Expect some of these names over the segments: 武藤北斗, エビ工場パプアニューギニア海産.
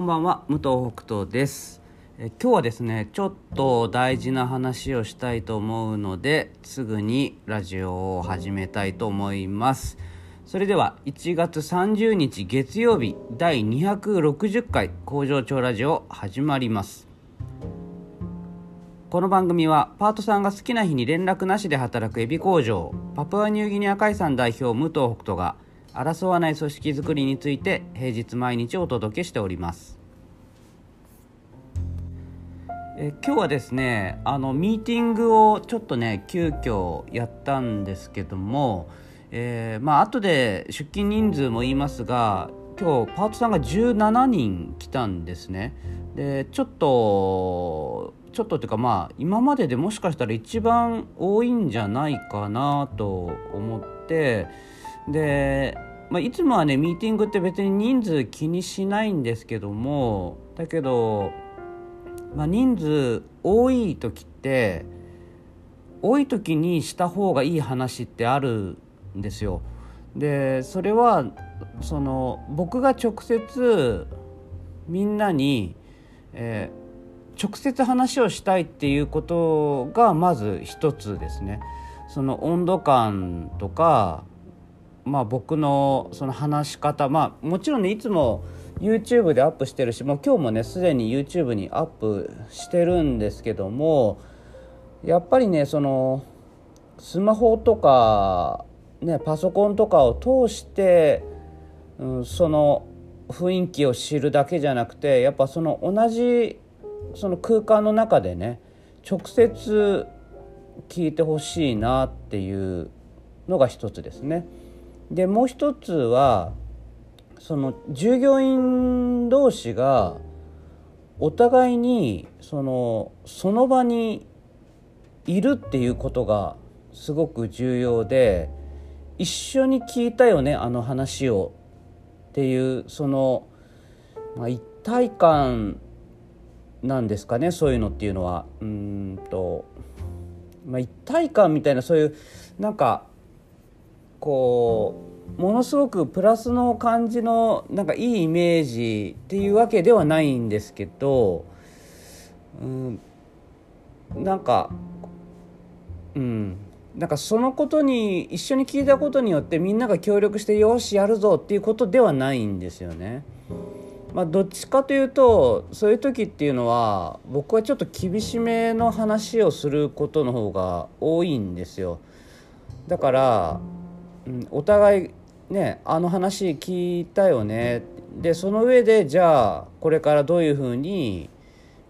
こんばんは、武藤北斗です。今日はですね、ちょっと大事な話をしたいと思うので、すぐにラジオを始めたいと思います。それでは1月30日月曜日、第260回工場長ラジオ始まります。この番組はパートさんが好きな日に連絡なしで働くエビ工場パプアニューギニア海産代表武藤北斗が、争わない組織づくりについて平日毎日お届けしております。今日はですね、ミーティングをちょっとね急遽やったんですけども、後で出勤人数も言いますが、今日パートさんが17人来たんですね。で、ちょっとっていうか、今まででもしかしたら一番多いんじゃないかなと思って、で、いつもはねミーティングって別に人数気にしないんですけども、だけど、人数多い時って多い時にした方がいい話ってあるんですよ。で、それは僕が直接みんなに、直接話をしたいっていうことがまず一つですね。その温度感とか、僕のその話し方、もちろんねいつも YouTube でアップしてるし、今日もねすでに YouTube にアップしてるんですけども、やっぱりねスマホとかねパソコンとかを通して、その雰囲気を知るだけじゃなくて、やっぱ同じ空間の中でね直接聞いてほしいなっていうのが一つですね。で、もう一つは従業員同士がお互いにその場にいるっていうことがすごく重要で、一緒に聞いたよねあの話をっていう一体感なんですかね、そういうのっていうのは。一体感みたいな、そういうものすごくプラスの感じのいいイメージっていうわけではないんですけど、そのことに一緒に聞いたことによってみんなが協力してよしやるぞっていうことではないんですよね。どっちかというとそういう時っていうのは、僕はちょっと厳しめの話をすることの方が多いんですよ。だから、お互いねあの話聞いたよね、でその上でじゃあこれからどういうふうに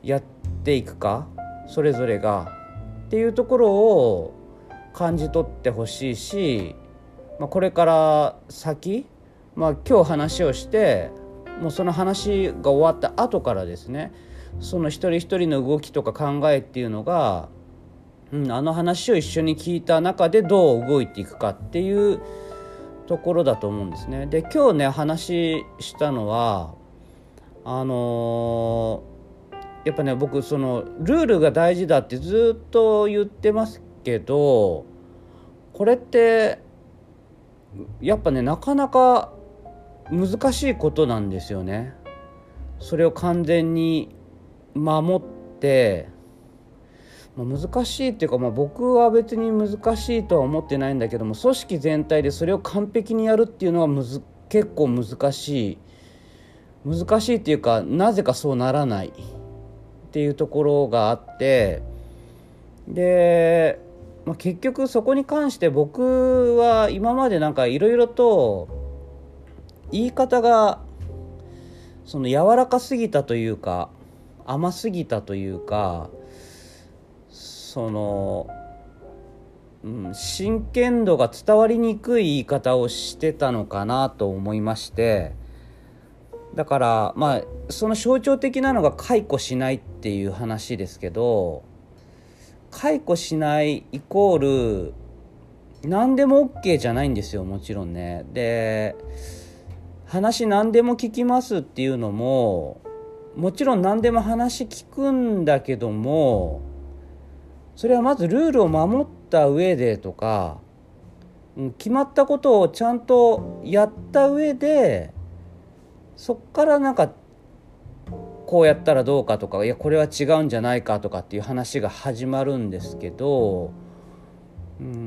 やっていくか、それぞれがっていうところを感じ取ってほしいし、これから先、今日話をしてもうその話が終わった後からですね、一人一人の動きとか考えっていうのが、あの話を一緒に聞いた中でどう動いていくかっていうところだと思うんですね。で、今日ね話したのはやっぱね僕ルールが大事だってずっと言ってますけど、これってやっぱねなかなか難しいことなんですよね。それを完全に守って、難しいっていうか、僕は別に難しいとは思ってないんだけども、組織全体でそれを完璧にやるっていうのは結構難しいっていうか、なぜかそうならないっていうところがあって、で、結局そこに関して僕は今までいろいろと言い方が柔らかすぎたというか甘すぎたというか、真剣度が伝わりにくい言い方をしてたのかなと思いまして、だからその象徴的なのが解雇しないっていう話ですけど、解雇しないイコール何でも OK じゃないんですよ、もちろんね。で、話何でも聞きますっていうのも、もちろん何でも話聞くんだけども、それはまずルールを守った上でとか、決まったことをちゃんとやった上で、そっからこうやったらどうかとか、いやこれは違うんじゃないかとかっていう話が始まるんですけど、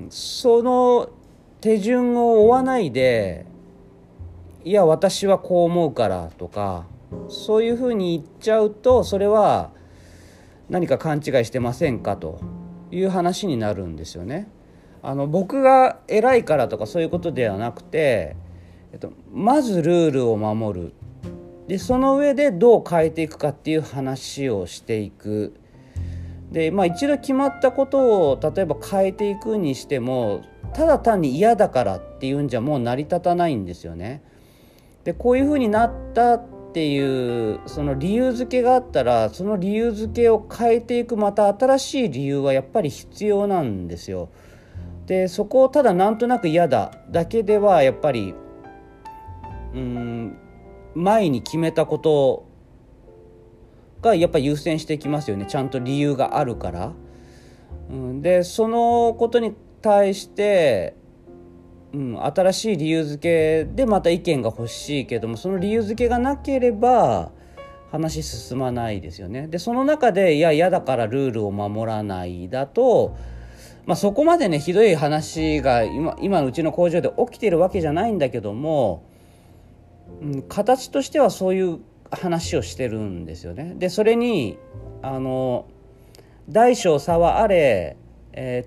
その手順を追わないで、いや私はこう思うからとかそういうふうに言っちゃうと、それは何か勘違いしてませんかという話になるんですよね。僕が偉いからとかそういうことではなくて、まずルールを守る、でその上でどう変えていくかっていう話をしていく。で、一度決まったことを例えば変えていくにしても、ただ単に嫌だからっていうんじゃもう成り立たないんですよね。でこういうふうになったっていうその理由付けがあったら、その理由付けを変えていくまた新しい理由はやっぱり必要なんですよ。でそこをただなんとなく嫌だだけではやっぱり前に決めたことがやっぱ優先してきますよね。ちゃんと理由があるから、でそのことに対して、新しい理由付けでまた意見が欲しいけども、その理由付けがなければ話進まないですよね。でその中でいや嫌だからルールを守らないだと、そこまでねひどい話が 今のうちの工場で起きてるわけじゃないんだけども、形としてはそういう話をしてるんですよね。でそれに大小差はあれ、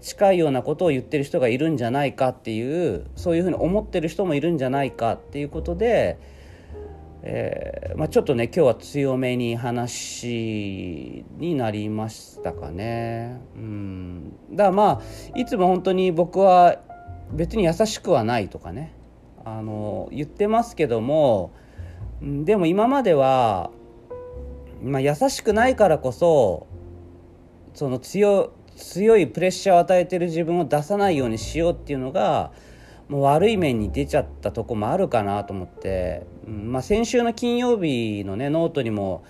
近いようなことを言ってる人がいるんじゃないかっていう、そういうふうに思ってる人もいるんじゃないかっていうことで、ちょっとね今日は強めに話になりましたかね。だからいつも本当に僕は別に優しくはないとかね言ってますけども、でも今までは、優しくないからこそその強いプレッシャーを与えてる自分を出さないようにしようっていうのがもう悪い面に出ちゃったとこもあるかなと思って、先週の金曜日のねノートにも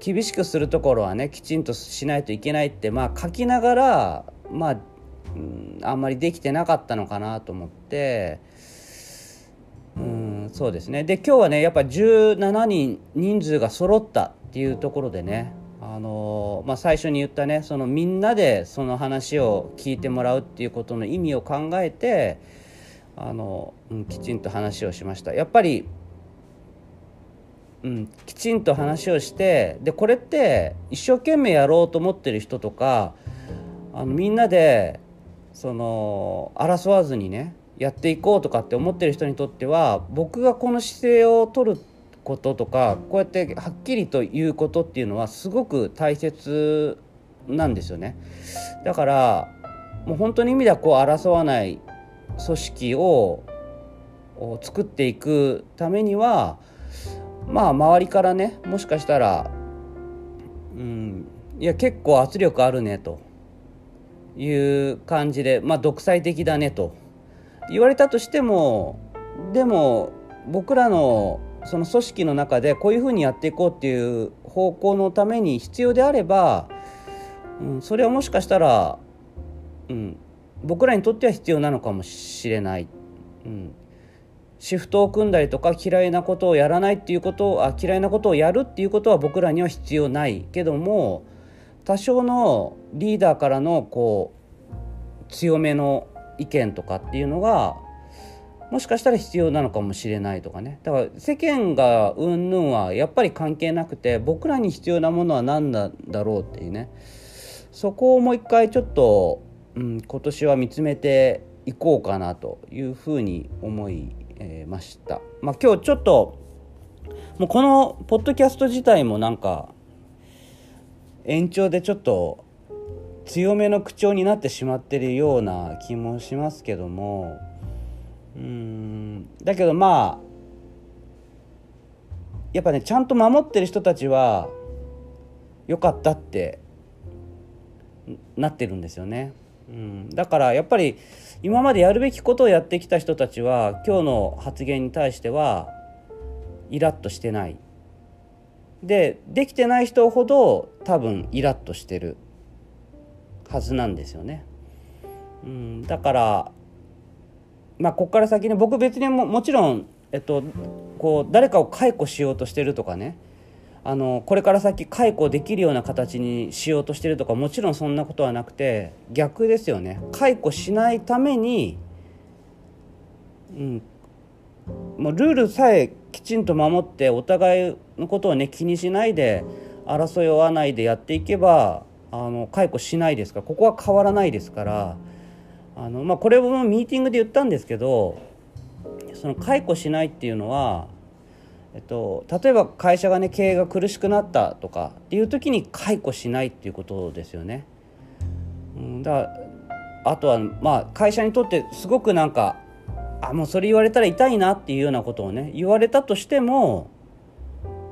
厳しくするところはねきちんとしないといけないって書きながらあんまりできてなかったのかなと思って。そうですね。で今日はねやっぱ17人人数が揃ったっていうところでね、最初に言ったねそのみんなでその話を聞いてもらうっていうことの意味を考えてきちんと話をしました。やっぱり、きちんと話をして、でこれって一生懸命やろうと思ってる人とかみんなでその争わずにねやっていこうとかって思ってる人にとっては、僕がこの姿勢を取ることとかこうやってはっきりと言うことっていうのはすごく大切なんですよね。だからもう本当に意味ではこう争わない組織を作っていくためには周りからねもしかしたらいや結構圧力あるねという感じで独裁的だねと言われたとしても、でも僕らのその組織の中でこういうふうにやっていこうっていう方向のために必要であれば、それはもしかしたら、僕らにとっては必要なのかもしれない、シフトを組んだりとか嫌いなことをやらないっていうことを嫌いなことをやるっていうことは僕らには必要ないけども、多少のリーダーからのこう強めの意見とかっていうのがもしかしたら必要なのかもしれないとかね。だから世間が云々はやっぱり関係なくて、僕らに必要なものは何なんだろうっていうね、そこをもう一回ちょっと、今年は見つめていこうかなというふうに思いました。今日ちょっともうこのポッドキャスト自体もなんか延長でちょっと強めの口調になってしまってるような気もしますけども、だけどやっぱねちゃんと守ってる人たちは良かったってなってるんですよね。だからやっぱり今までやるべきことをやってきた人たちは今日の発言に対してはイラッとしてないで、できてない人ほど多分イラッとしてるはずなんですよね。だからここから先ね、僕別にもちろんこう誰かを解雇しようとしてるとかね、これから先解雇できるような形にしようとしてるとか、もちろんそんなことはなくて、逆ですよね。解雇しないために、もうルールさえきちんと守って、お互いのことをね気にしないで、争いを合わないでやっていけば、解雇しないですから、ここは変わらないですから、これもミーティングで言ったんですけど、その解雇しないっていうのは、例えば会社がね経営が苦しくなったとかっていう時に解雇しないっていうことですよね。だからあとは会社にとってすごくもうそれ言われたら痛いなっていうようなことをね言われたとしても、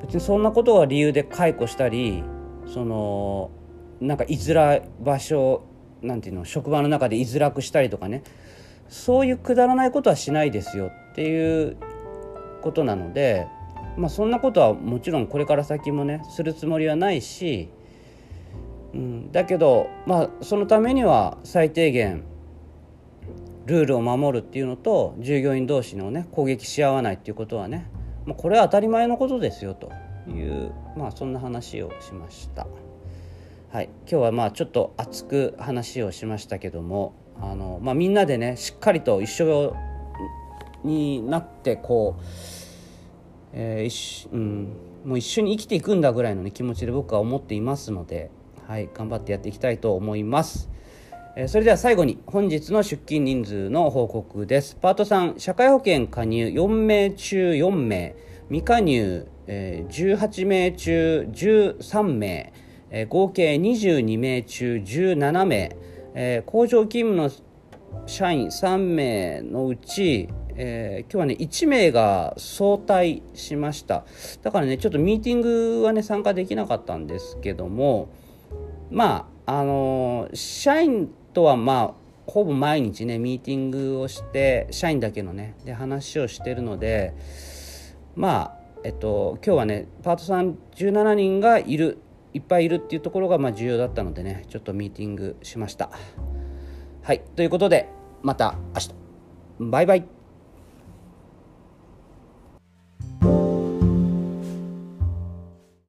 別にそんなことが理由で解雇したり、その居づら場所、職場の中で居づらくしたりとかね、そういうくだらないことはしないですよっていうことなので、そんなことはもちろんこれから先もねするつもりはないし、だけど、そのためには最低限ルールを守るっていうのと、従業員同士のね攻撃し合わないっていうことはね、これは当たり前のことですよという、そんな話をしました。はい、今日はちょっと熱く話をしましたけども、みんなでねしっかりと一緒になってもう一緒に生きていくんだぐらいの、ね、気持ちで僕は思っていますので、はい、頑張ってやっていきたいと思います。それでは最後に本日の出勤人数の報告です。パート3、社会保険加入4名中4名、未加入18名中13名、合計22名中17名、工場勤務の社員3名のうち、今日はね1名が早退しました。だからねちょっとミーティングはね参加できなかったんですけども、社員とはほぼ毎日ねミーティングをして、社員だけのねで話をしているので、今日はねパート3 17人がいっぱいいるっていうところが重要だったのでね、ちょっとミーティングしました。はい、ということでまた明日。バイバイ。